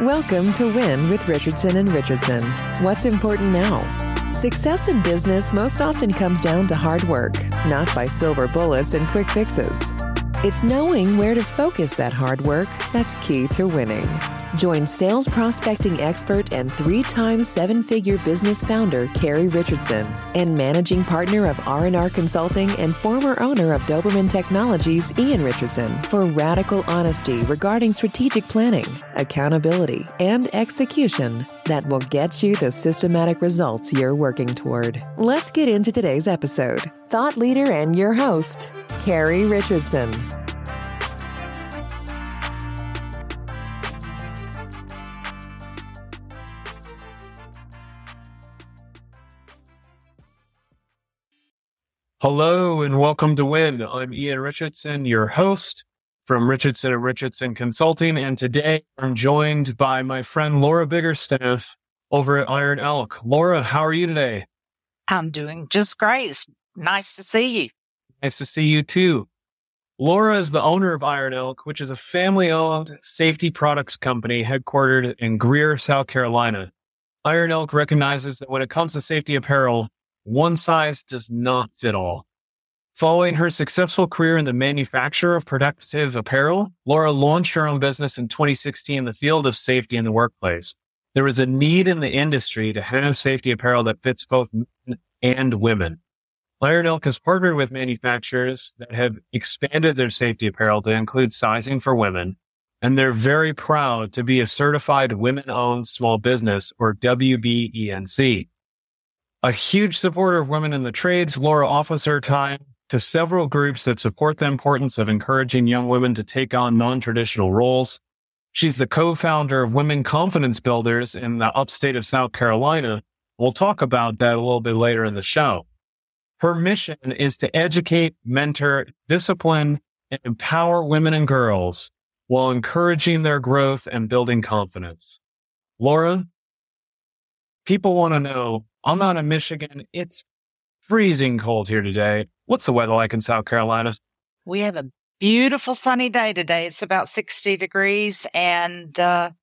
Welcome to Win with Richardson & Richardson. What's important now? Success in business most often comes down to hard work, not by silver bullets and quick fixes. It's knowing where to focus that hard work that's key to winning. Join sales prospecting expert and 3-time 7-figure business founder Carrie Richardson and managing partner of R&R Consulting and former owner of Doberman Technologies Ian Richardson for radical honesty regarding strategic planning, accountability, and execution that will get you the systematic results you're working toward. Let's get into today's episode. Thought leader and your host, Carrie Richardson. Hello and welcome to WIN. I'm Ian Richardson, your host from Richardson & Richardson Consulting. And today I'm joined by my friend Laura Biggerstaff over at Iron Elk. Laura, how are you today? I'm doing just great. It's nice to see you. Nice to see you too. Laura is the owner of Iron Elk, which is a family-owned safety products company headquartered in Greer, South Carolina. Iron Elk recognizes that when it comes to safety apparel, one size does not fit all. Following her successful career in the manufacture of protective apparel, Laura launched her own business in 2016 in the field of safety in the workplace. There is a need in the industry to have safety apparel that fits both men and women. Iron Elk has partnered with manufacturers that have expanded their safety apparel to include sizing for women, and they're very proud to be a certified women-owned small business, or WBENC. A huge supporter of women in the trades, Laura offers her time to several groups that support the importance of encouraging young women to take on non-traditional roles. She's the co-founder of Women Confidence Builders in the upstate of South Carolina. We'll talk about that a little bit later in the show. Her mission is to educate, mentor, discipline, and empower women and girls while encouraging their growth and building confidence. Laura, people want to know, I'm out in Michigan. It's freezing cold here today. What's the weather like in South Carolina? We have a beautiful sunny day today. It's about 60 degrees and the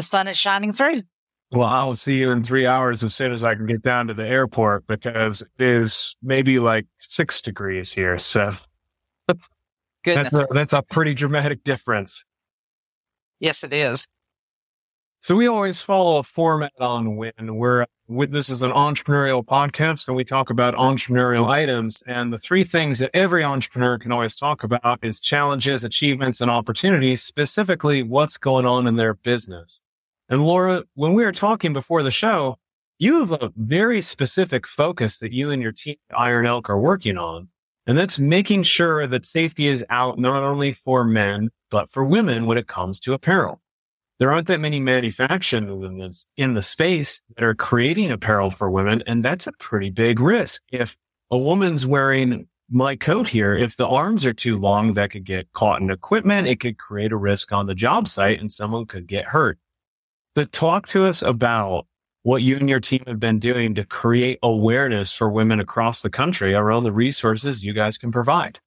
sun is shining through. Well, I'll see you in 3 hours as soon as I can get down to the airport because it is maybe like 6 degrees here. So goodness. That's a pretty dramatic difference. Yes, it is. So we always follow a format on WIN where this is an entrepreneurial podcast and we talk about entrepreneurial items. And the three things that every entrepreneur can always talk about is challenges, achievements, and opportunities, specifically what's going on in their business. And Laura, when we were talking before the show, you have a very specific focus that you and your team at Iron Elk are working on. And that's making sure that safety is out not only for men, but for women when it comes to apparel. There aren't that many manufacturers in the space that are creating apparel for women, and that's a pretty big risk. If a woman's wearing my coat here, if the arms are too long, that could get caught in equipment. It could create a risk on the job site, and someone could get hurt. So talk to us about what you and your team have been doing to create awareness for women across the country around the resources you guys can provide.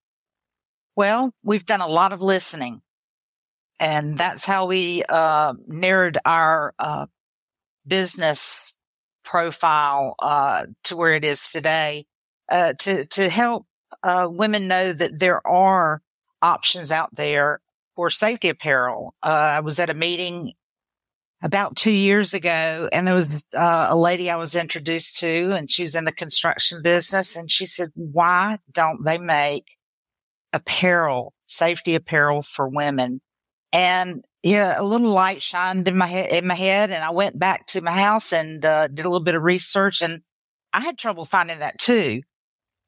Well, we've done a lot of listening. And that's how we narrowed our business profile to where it is today to help women know that there are options out there for safety apparel. I was at a meeting about 2 years ago, and there was a lady I was introduced to, and she was in the construction business, and she said, why don't they make apparel, safety apparel for women? And yeah, a little light shined in my head, and I went back to my house and did a little bit of research, and I had trouble finding that too.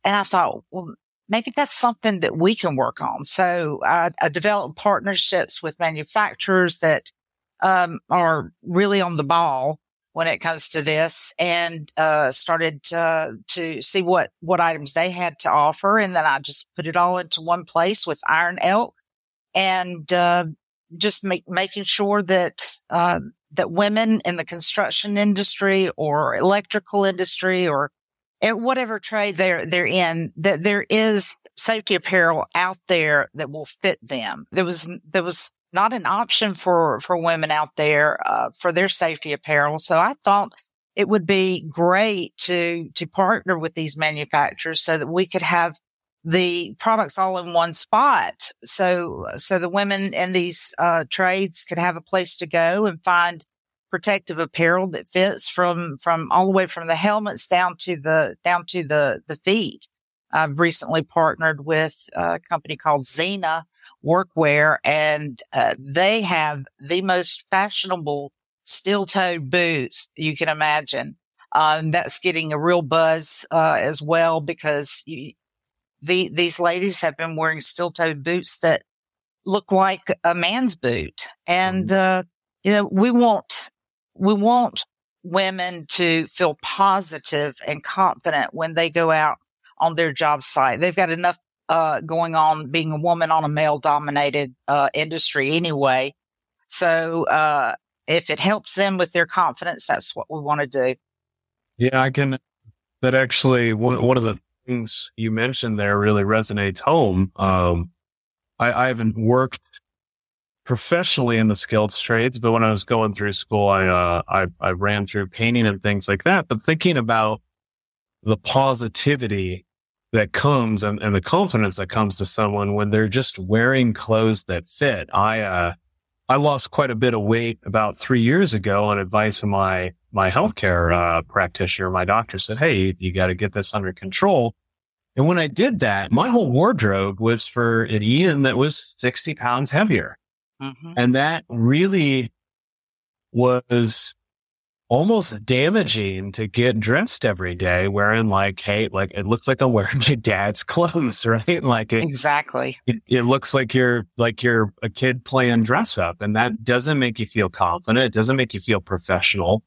And I thought, well, maybe that's something that we can work on. So I developed partnerships with manufacturers that are really on the ball when it comes to this, and started to see what items they had to offer, and then I just put it all into one place with Iron Elk, and just making sure that that women in the construction industry or electrical industry or whatever trade they're in, that there is safety apparel out there that will fit them. There was not an option for women out there for their safety apparel. So I thought it would be great to partner with these manufacturers so that we could have the products all in one spot. So the women in these trades could have a place to go and find protective apparel that fits from all the way from the helmets down to the feet. I've recently partnered with a company called Xena Workwear, and they have the most fashionable steel-toed boots you can imagine. That's getting a real buzz as well, because these ladies have been wearing steel-toed boots that look like a man's boot. And, we want women to feel positive and confident when they go out on their job site. They've got enough going on being a woman on a male-dominated industry anyway. So if it helps them with their confidence, that's what we want to do. Yeah, that actually, one of the things you mentioned there really resonates home. I haven't worked professionally in the skilled trades, but when I was going through school, I ran through painting and things like that. But thinking about the positivity that comes and the confidence that comes to someone when they're just wearing clothes that fit. I lost quite a bit of weight about 3 years ago on advice of my healthcare practitioner. My doctor said, "Hey, you got to get this under control." And when I did that, my whole wardrobe was for an Ian that was 60 pounds heavier. Mm-hmm. And that really was almost damaging to get dressed every day wearing like it looks like I'm wearing your dad's clothes, right? Like exactly. It looks like you're a kid playing dress up, and that doesn't make you feel confident. It doesn't make you feel professional.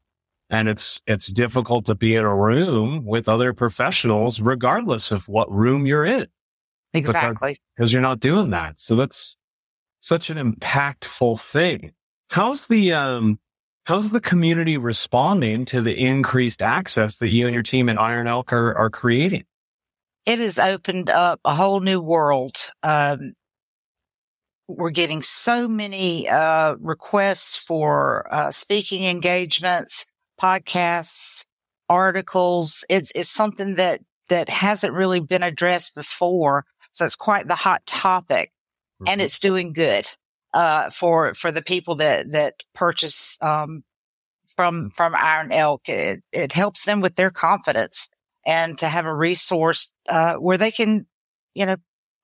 And it's difficult to be in a room with other professionals, regardless of what room you're in. Exactly. Because you're not doing that. So that's such an impactful thing. How's the community responding to the increased access that you and your team at Iron Elk are creating? It has opened up a whole new world. We're getting so many requests for speaking engagements, podcasts, articles. It's something that hasn't really been addressed before, so it's quite the hot topic, mm-hmm. and it's doing good. For the people that purchase, from Iron Elk, it helps them with their confidence and to have a resource, where they can,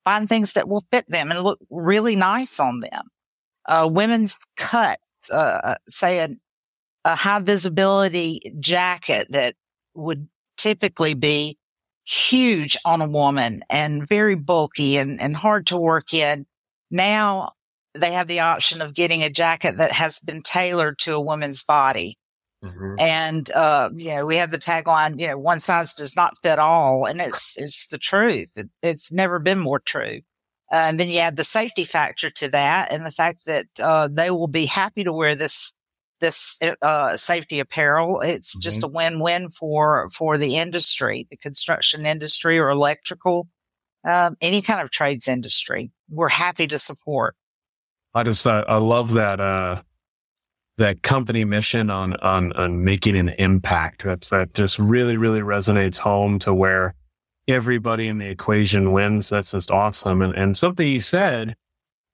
find things that will fit them and look really nice on them. Women's cut, say a high visibility jacket that would typically be huge on a woman and very bulky and hard to work in. Now, they have the option of getting a jacket that has been tailored to a woman's body. Mm-hmm. And, we have the tagline, one size does not fit all. And it's the truth. It's never been more true. And then you add the safety factor to that, and the fact that they will be happy to wear this safety apparel. It's mm-hmm. just a win-win for the industry, the construction industry or electrical, any kind of trades industry. We're happy to support. I love that company mission on making an impact. That just really, really resonates home to where everybody in the equation wins. That's just awesome. And something you said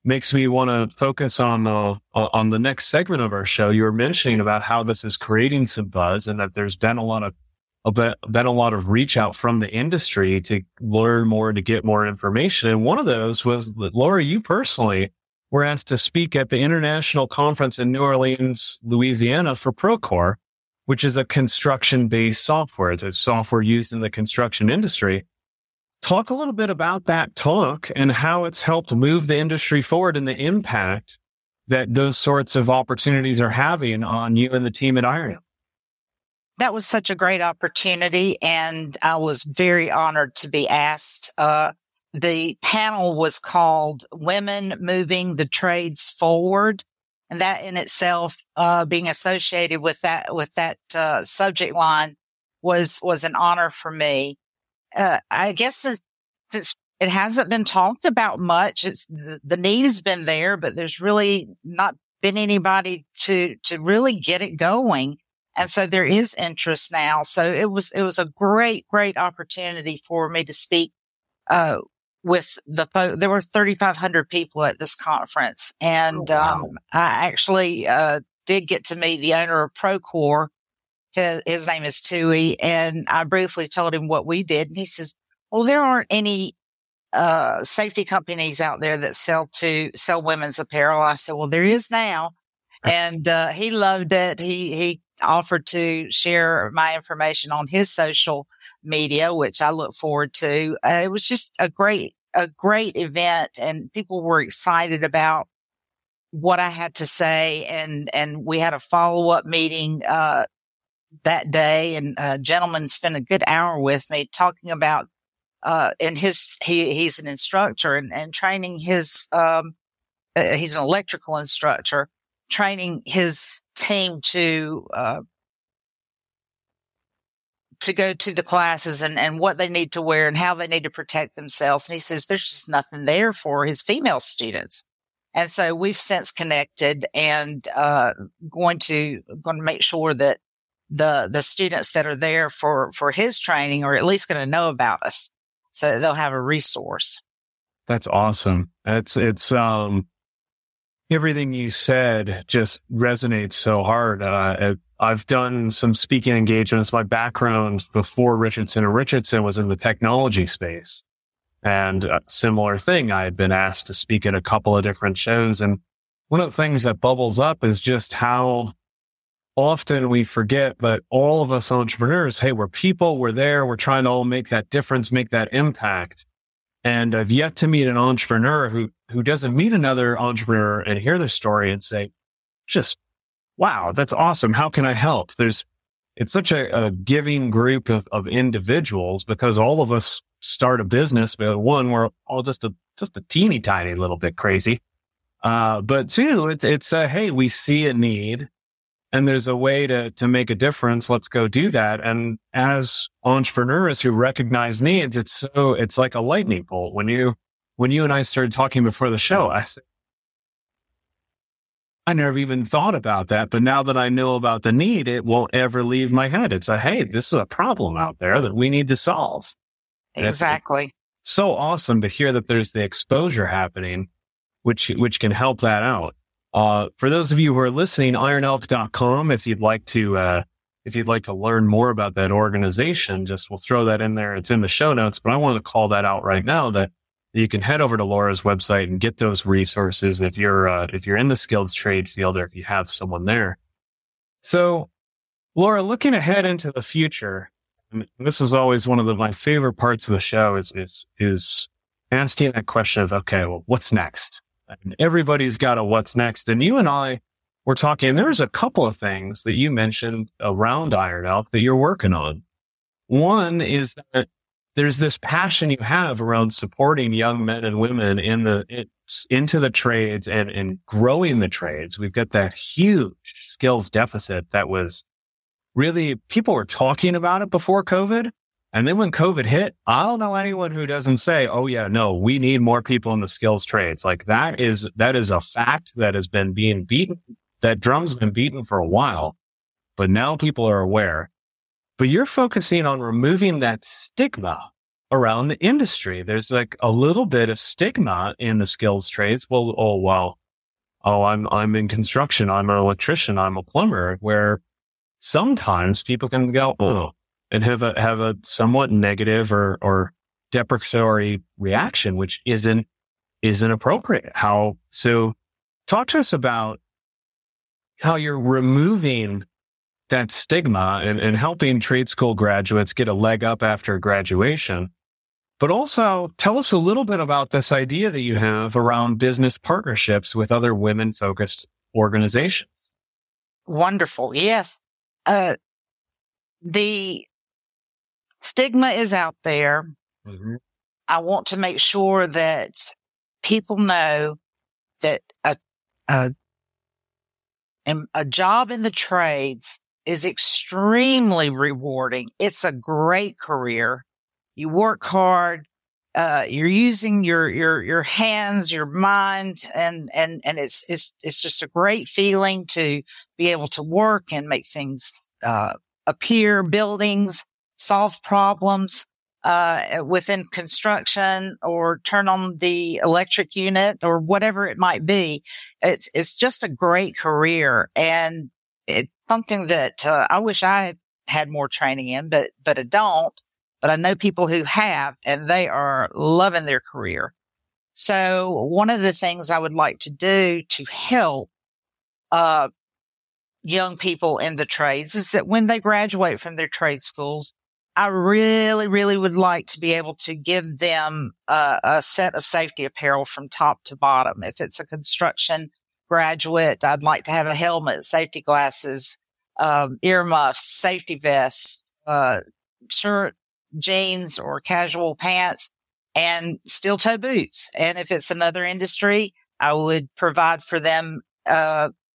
makes me want to focus on the next segment of our show. You were mentioning about how this is creating some buzz, and that there's been a lot of reach out from the industry to learn more, to get more information. And one of those was that, Laura, you personally were asked to speak at the International Conference in New Orleans, Louisiana for Procore, which is a construction-based software. It's software used in the construction industry. Talk a little bit about that talk and how it's helped move the industry forward and the impact that those sorts of opportunities are having on you and the team at Iron Elk. That was such a great opportunity, and I was very honored to be asked. The panel was called Women Moving the Trades Forward. And that in itself, being associated with that subject line was an honor for me. I guess since It hasn't been talked about much. It's the need has been there, but there's really not been anybody to really get it going. And so there is interest now. So it was a great, great opportunity for me to speak, with the, there were 3,500 people at this conference. And, oh, wow. I actually, did get to meet the owner of Procore. His name is Tui. And I briefly told him what we did. And he says, well, there aren't any, safety companies out there that sell women's apparel. I said, well, there is now. And, he loved it. He offered to share my information on his social media, which I look forward to. It was just a great event, and people were excited about what I had to say. And we had a follow-up meeting, that day, and a gentleman spent a good hour with me talking about, and he's an instructor and training his, he's an electrical instructor, training his team to go to the classes and what they need to wear and how they need to protect themselves. And he says there's just nothing there for his female students. And so we've since connected and going to make sure that the students that are there for his training are at least going to know about us so that they'll have a resource. That's awesome. Everything you said just resonates so hard. I've done some speaking engagements. My background before Richardson & Richardson was in the technology space. And a similar thing, I had been asked to speak at a couple of different shows. And one of the things that bubbles up is just how often we forget that all of us entrepreneurs, hey, we're people, we're there, we're trying to all make that difference, make that impact. And I've yet to meet an entrepreneur who doesn't meet another entrepreneur and hear their story and say, just, wow, that's awesome. How can I help? It's such a giving group of individuals, because all of us start a business, but one, we're all just a teeny tiny little bit crazy. But two, it's hey, we see a need and there's a way to make a difference. Let's go do that. And as entrepreneurs who recognize needs, it's like a lightning bolt. When you and I started talking before the show, I said, I never even thought about that. But now that I know about the need, it won't ever leave my head. It's hey, this is a problem out there that we need to solve. Exactly. It's so awesome to hear that there's the exposure happening, which can help that out. For those of you who are listening, ironelk.com, if you'd like to learn more about that organization, we'll throw that in there. It's in the show notes, but I wanted to call that out right now that you can head over to Laura's website and get those resources if you're in the skilled trade field or if you have someone there. So, Laura, looking ahead into the future, and this is always one of my favorite parts of the show is asking that question of, okay, well, what's next? And everybody's got a what's next. And you and I were talking, there's a couple of things that you mentioned around Iron Elk that you're working on. One is that there's this passion you have around supporting young men and women into the trades and growing the trades. We've got that huge skills deficit that was really, people were talking about it before COVID. And then when COVID hit, I don't know anyone who doesn't say, oh yeah, no, we need more people in the skills trades. Like that is a fact that has been being beaten. That drum's been beaten for a while, but now people are aware. But you're focusing on removing that stigma around the industry. There's a little bit of stigma in the skills trades. Well, I'm in construction. I'm an electrician. I'm a plumber. Where sometimes people can go, oh, and have a somewhat negative or deprecatory reaction, which isn't appropriate. So talk to us about how you're removing that stigma and helping trade school graduates get a leg up after graduation. But also tell us a little bit about this idea that you have around business partnerships with other women-focused organizations. Wonderful. Yes. The stigma is out there. Mm-hmm. I want to make sure that people know that a job in the trades is extremely rewarding. It's a great career. You work hard. You're using your hands, your mind, and it's just a great feeling to be able to work and make things, appear, buildings, solve problems, within construction, or turn on the electric unit or whatever it might be. It's just a great career, and it's something that, I wish I had more training in, but I don't. But I know people who have, and they are loving their career. So one of the things I would like to do to help young people in the trades is that when they graduate from their trade schools, I really, really would like to be able to give them a set of safety apparel from top to bottom. If it's a construction graduate, I'd like to have a helmet, safety glasses, earmuffs, safety vest, shirt, jeans or casual pants, and steel toe boots. And if it's another industry, I would provide for them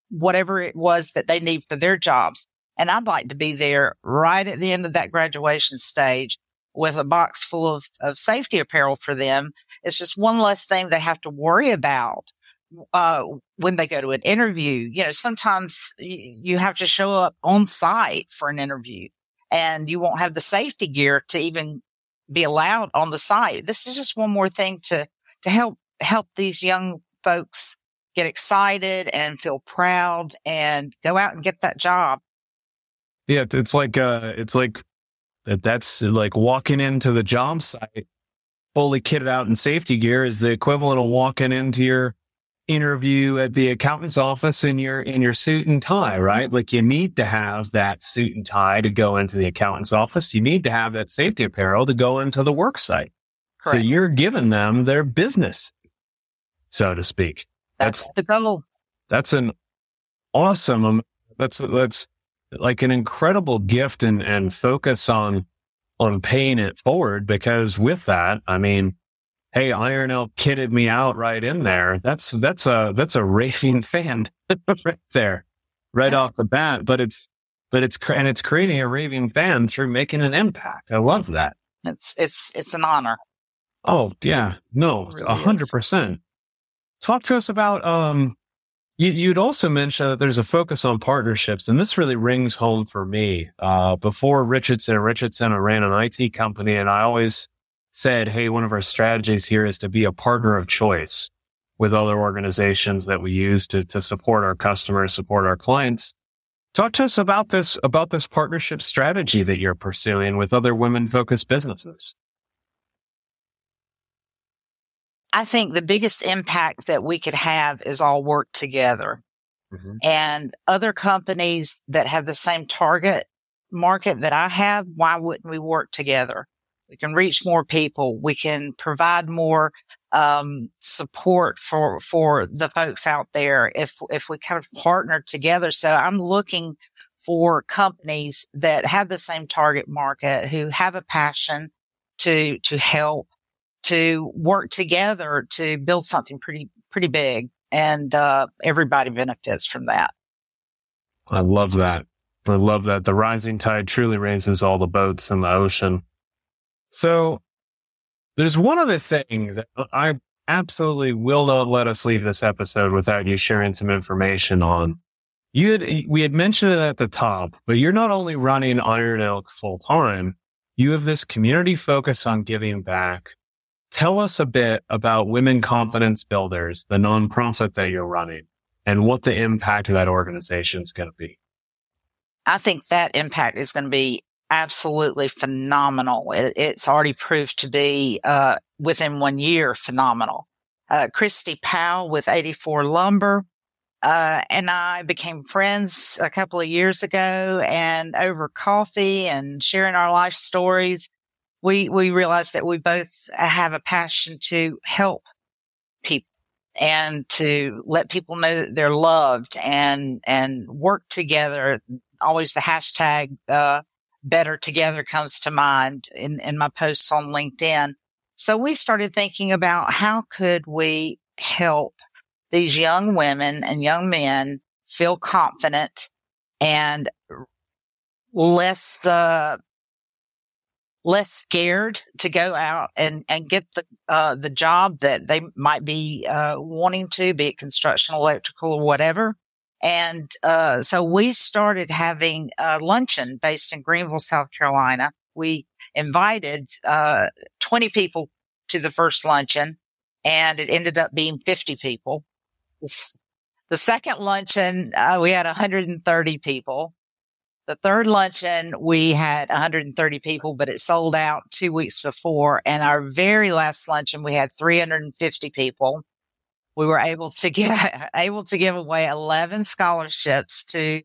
whatever it was that they need for their jobs. And I'd like to be there right at the end of that graduation stage with a box full of safety apparel for them. It's just one less thing they have to worry about when they go to an interview. You know, sometimes you have to show up on site for an interview, and you won't have the safety gear to even be allowed on the site. This is just one more thing to help these young folks get excited and feel proud and go out and get that job. Yeah, it's like walking into the job site fully kitted out in safety gear is the equivalent of walking into your interview at the accountant's office in your suit and tie, right? Like, you need to have that suit and tie to go into the accountant's office. You need to have that safety apparel to go into the work site. Correct. So you're giving them their business, so to speak. That's the goal. That's an awesome, that's like an incredible gift, and focus on paying it forward, because with that, I mean, hey, Iron Elk kitted me out right in there. That's a raving fan right there, right off the bat. But it's creating a raving fan through making an impact. I love that. It's an honor. Oh yeah, no, 100%. Talk to us about you'd also mentioned that there's a focus on partnerships, and this really rings home for me. Before Richardson, I ran an IT company, and I always said, hey, one of our strategies here is to be a partner of choice with other organizations that we use to support our customers, support our clients. Talk to us about this partnership strategy that you're pursuing with other women-focused businesses. I think the biggest impact that we could have is all work together. Mm-hmm. And other companies that have the same target market that I have, why wouldn't we work together? We can reach more people. We can provide more support for the folks out there if we kind of partner together. So I'm looking for companies that have the same target market, who have a passion to help, to work together to build something pretty big, and everybody benefits from that. I love that. The rising tide truly raises all the boats in the ocean. So there's one other thing that I absolutely will not let us leave this episode without you sharing some information on. We had mentioned it at the top, but you're not only running Iron Elk full time, you have this community focus on giving back. Tell us a bit about Women Confidence Builders, the nonprofit that you're running, and what the impact of that organization is going to be. I think that impact is going to be absolutely phenomenal. It's already proved to be, within 1 year, phenomenal. Christy Powell with 84 Lumber, and I became friends a couple of years ago, and over coffee and sharing our life stories, we realized that we both have a passion to help people and to let people know that they're loved and work together. Always the hashtag, Better Together comes to mind in my posts on LinkedIn. So we started thinking about how could we help these young women and young men feel confident and less less scared to go out and get the job that they might be wanting to, be it construction, electrical, or whatever. And so we started having a luncheon based in Greenville, South Carolina. We invited 20 people to the first luncheon, and it ended up being 50 people. The second luncheon, we had 130 people. The third luncheon, we had 130 people, but it sold out 2 weeks before. And our very last luncheon, we had 350 people. We were able to give away 11 scholarships to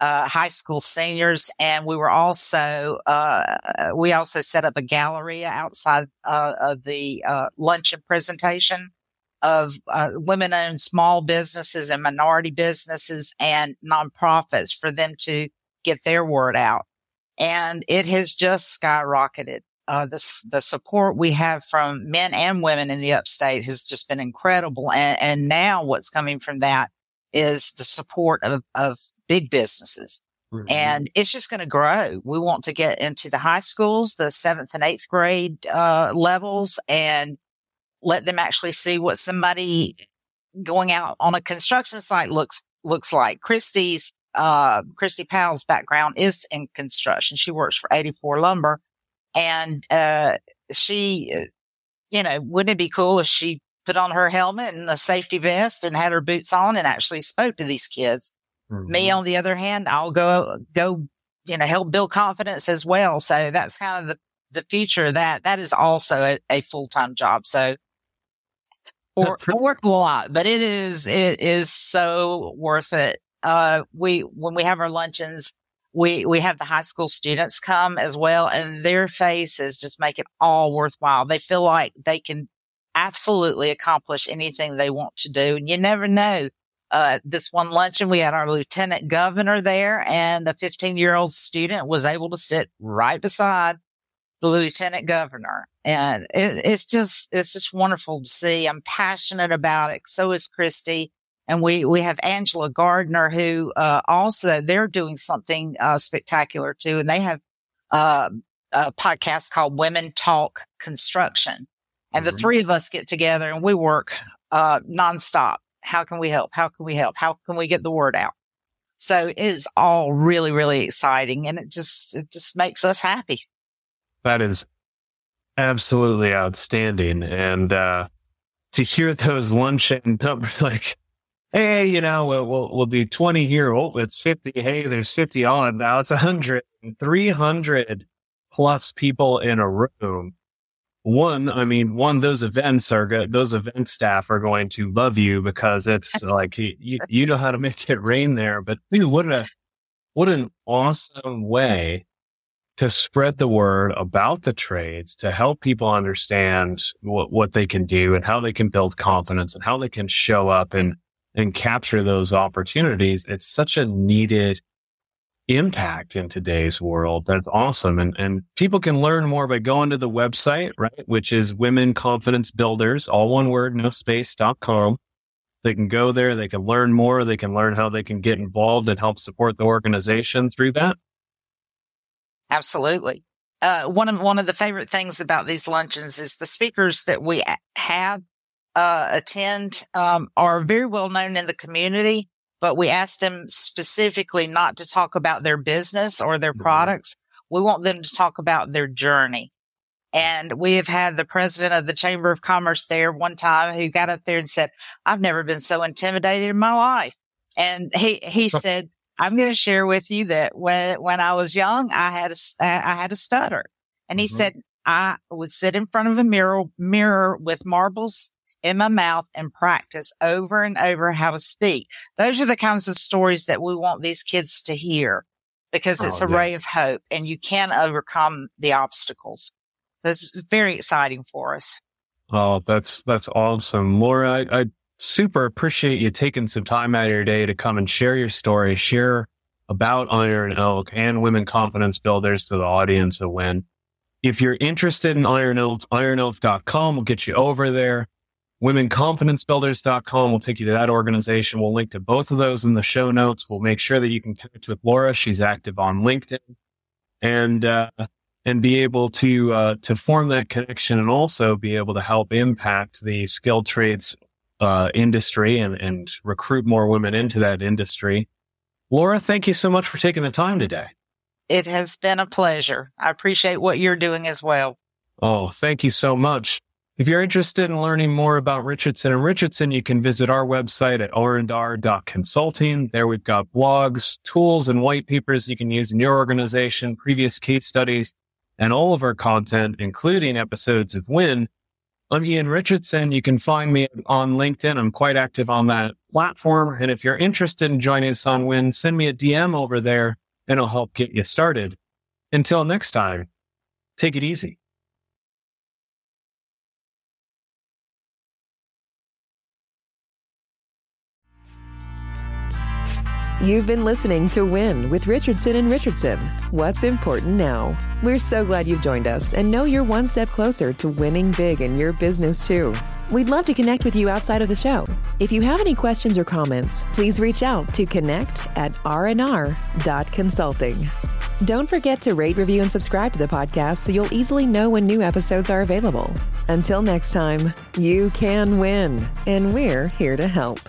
high school seniors, and we were also we also set up a gallery outside of the luncheon presentation of women-owned small businesses and minority businesses and nonprofits for them to get their word out. And it has just skyrocketed. The support we have from men and women in the upstate has just been incredible. And now what's coming from that is the support of big businesses. Mm-hmm. And it's just going to grow. We want to get into the high schools, the 7th and 8th grade levels, and let them actually see what somebody going out on a construction site looks like. Christy Powell's background is in construction. She works for 84 Lumber, and she, you know, wouldn't it be cool if she put on her helmet and a safety vest and had her boots on and actually spoke to these kids? Mm-hmm. Me, on the other hand, I'll go, you know, help build confidence as well. So that's kind of the future. That is also a full-time job. So I work a lot, but it is so worth it. When we have our luncheons, we have the high school students come as well, and their faces just make it all worthwhile. They feel like they can absolutely accomplish anything they want to do. And you never know. This one luncheon, we had our lieutenant governor there, and a 15-year-old student was able to sit right beside the lieutenant governor. And it's just wonderful to see. I'm passionate about it. So is Christy. And we have Angela Gardner, who also, they're doing something spectacular too. And they have a podcast called Women Talk Construction. And the three of us get together and we work nonstop. How can we help? How can we help? How can we get the word out? So it is all really, really exciting. And it just makes us happy. That is absolutely outstanding. And to hear those luncheon numbers, like, hey, you know, we'll do 20 here. Oh, it's 50. Hey, there's 50 on. Now it's 100, 300 plus people in a room. Those events are good. Those event staff are going to love you because it's like you know how to make it rain there. But dude, what an awesome way to spread the word about the trades, to help people understand what they can do and how they can build confidence and how they can show up and capture those opportunities. It's such a needed impact in today's world. That's awesome. And people can learn more by going to the website, right? Which is Women Confidence Builders, all one word, no space.com. They can go there. They can learn more. They can learn how they can get involved and help support the organization through that. Absolutely. One of the favorite things about these luncheons is the speakers that we have attend are very well known in the community, but we ask them specifically not to talk about their business or their products. We want them to talk about their journey. And we have had the president of the Chamber of Commerce there one time who got up there and said, "I've never been so intimidated in my life." And he said, "I'm going to share with you that when I was young, I had a stutter." And he said, "I would sit in front of a mirror with marbles in my mouth and practice over and over how to speak." Those are the kinds of stories that we want these kids to hear, because it's a ray of hope and you can overcome the obstacles. So it's very exciting for us. Oh, that's awesome. Laura, I super appreciate you taking some time out of your day to come and share your story, share about Iron Elk and Women Confidence Builders to the audience of WIN. If you're interested in Iron Elk, ironelk.com will get you over there. WomenConfidenceBuilders.com will take you to that organization. We'll link to both of those in the show notes. We'll make sure that you can connect with Laura. She's active on LinkedIn. And and be able to form that connection and also be able to help impact the skilled trades industry and recruit more women into that industry. Laura, thank you so much for taking the time today. It has been a pleasure. I appreciate what you're doing as well. Oh, thank you so much. If you're interested in learning more about Richardson & Richardson, you can visit our website at r&r.consulting. There we've got blogs, tools, and white papers you can use in your organization, previous case studies, and all of our content, including episodes of W.I.N. I'm Ian Richardson. You can find me on LinkedIn. I'm quite active on that platform. And if you're interested in joining us on W.I.N., send me a DM over there, and it'll help get you started. Until next time, take it easy. You've been listening to W.I.N. with Richardson & Richardson. What's important now? We're so glad you've joined us and know you're one step closer to winning big in your business too. We'd love to connect with you outside of the show. If you have any questions or comments, please reach out to connect@rnr.consulting. Don't forget to rate, review, and subscribe to the podcast so you'll easily know when new episodes are available. Until next time, you can W.I.N., and we're here to help.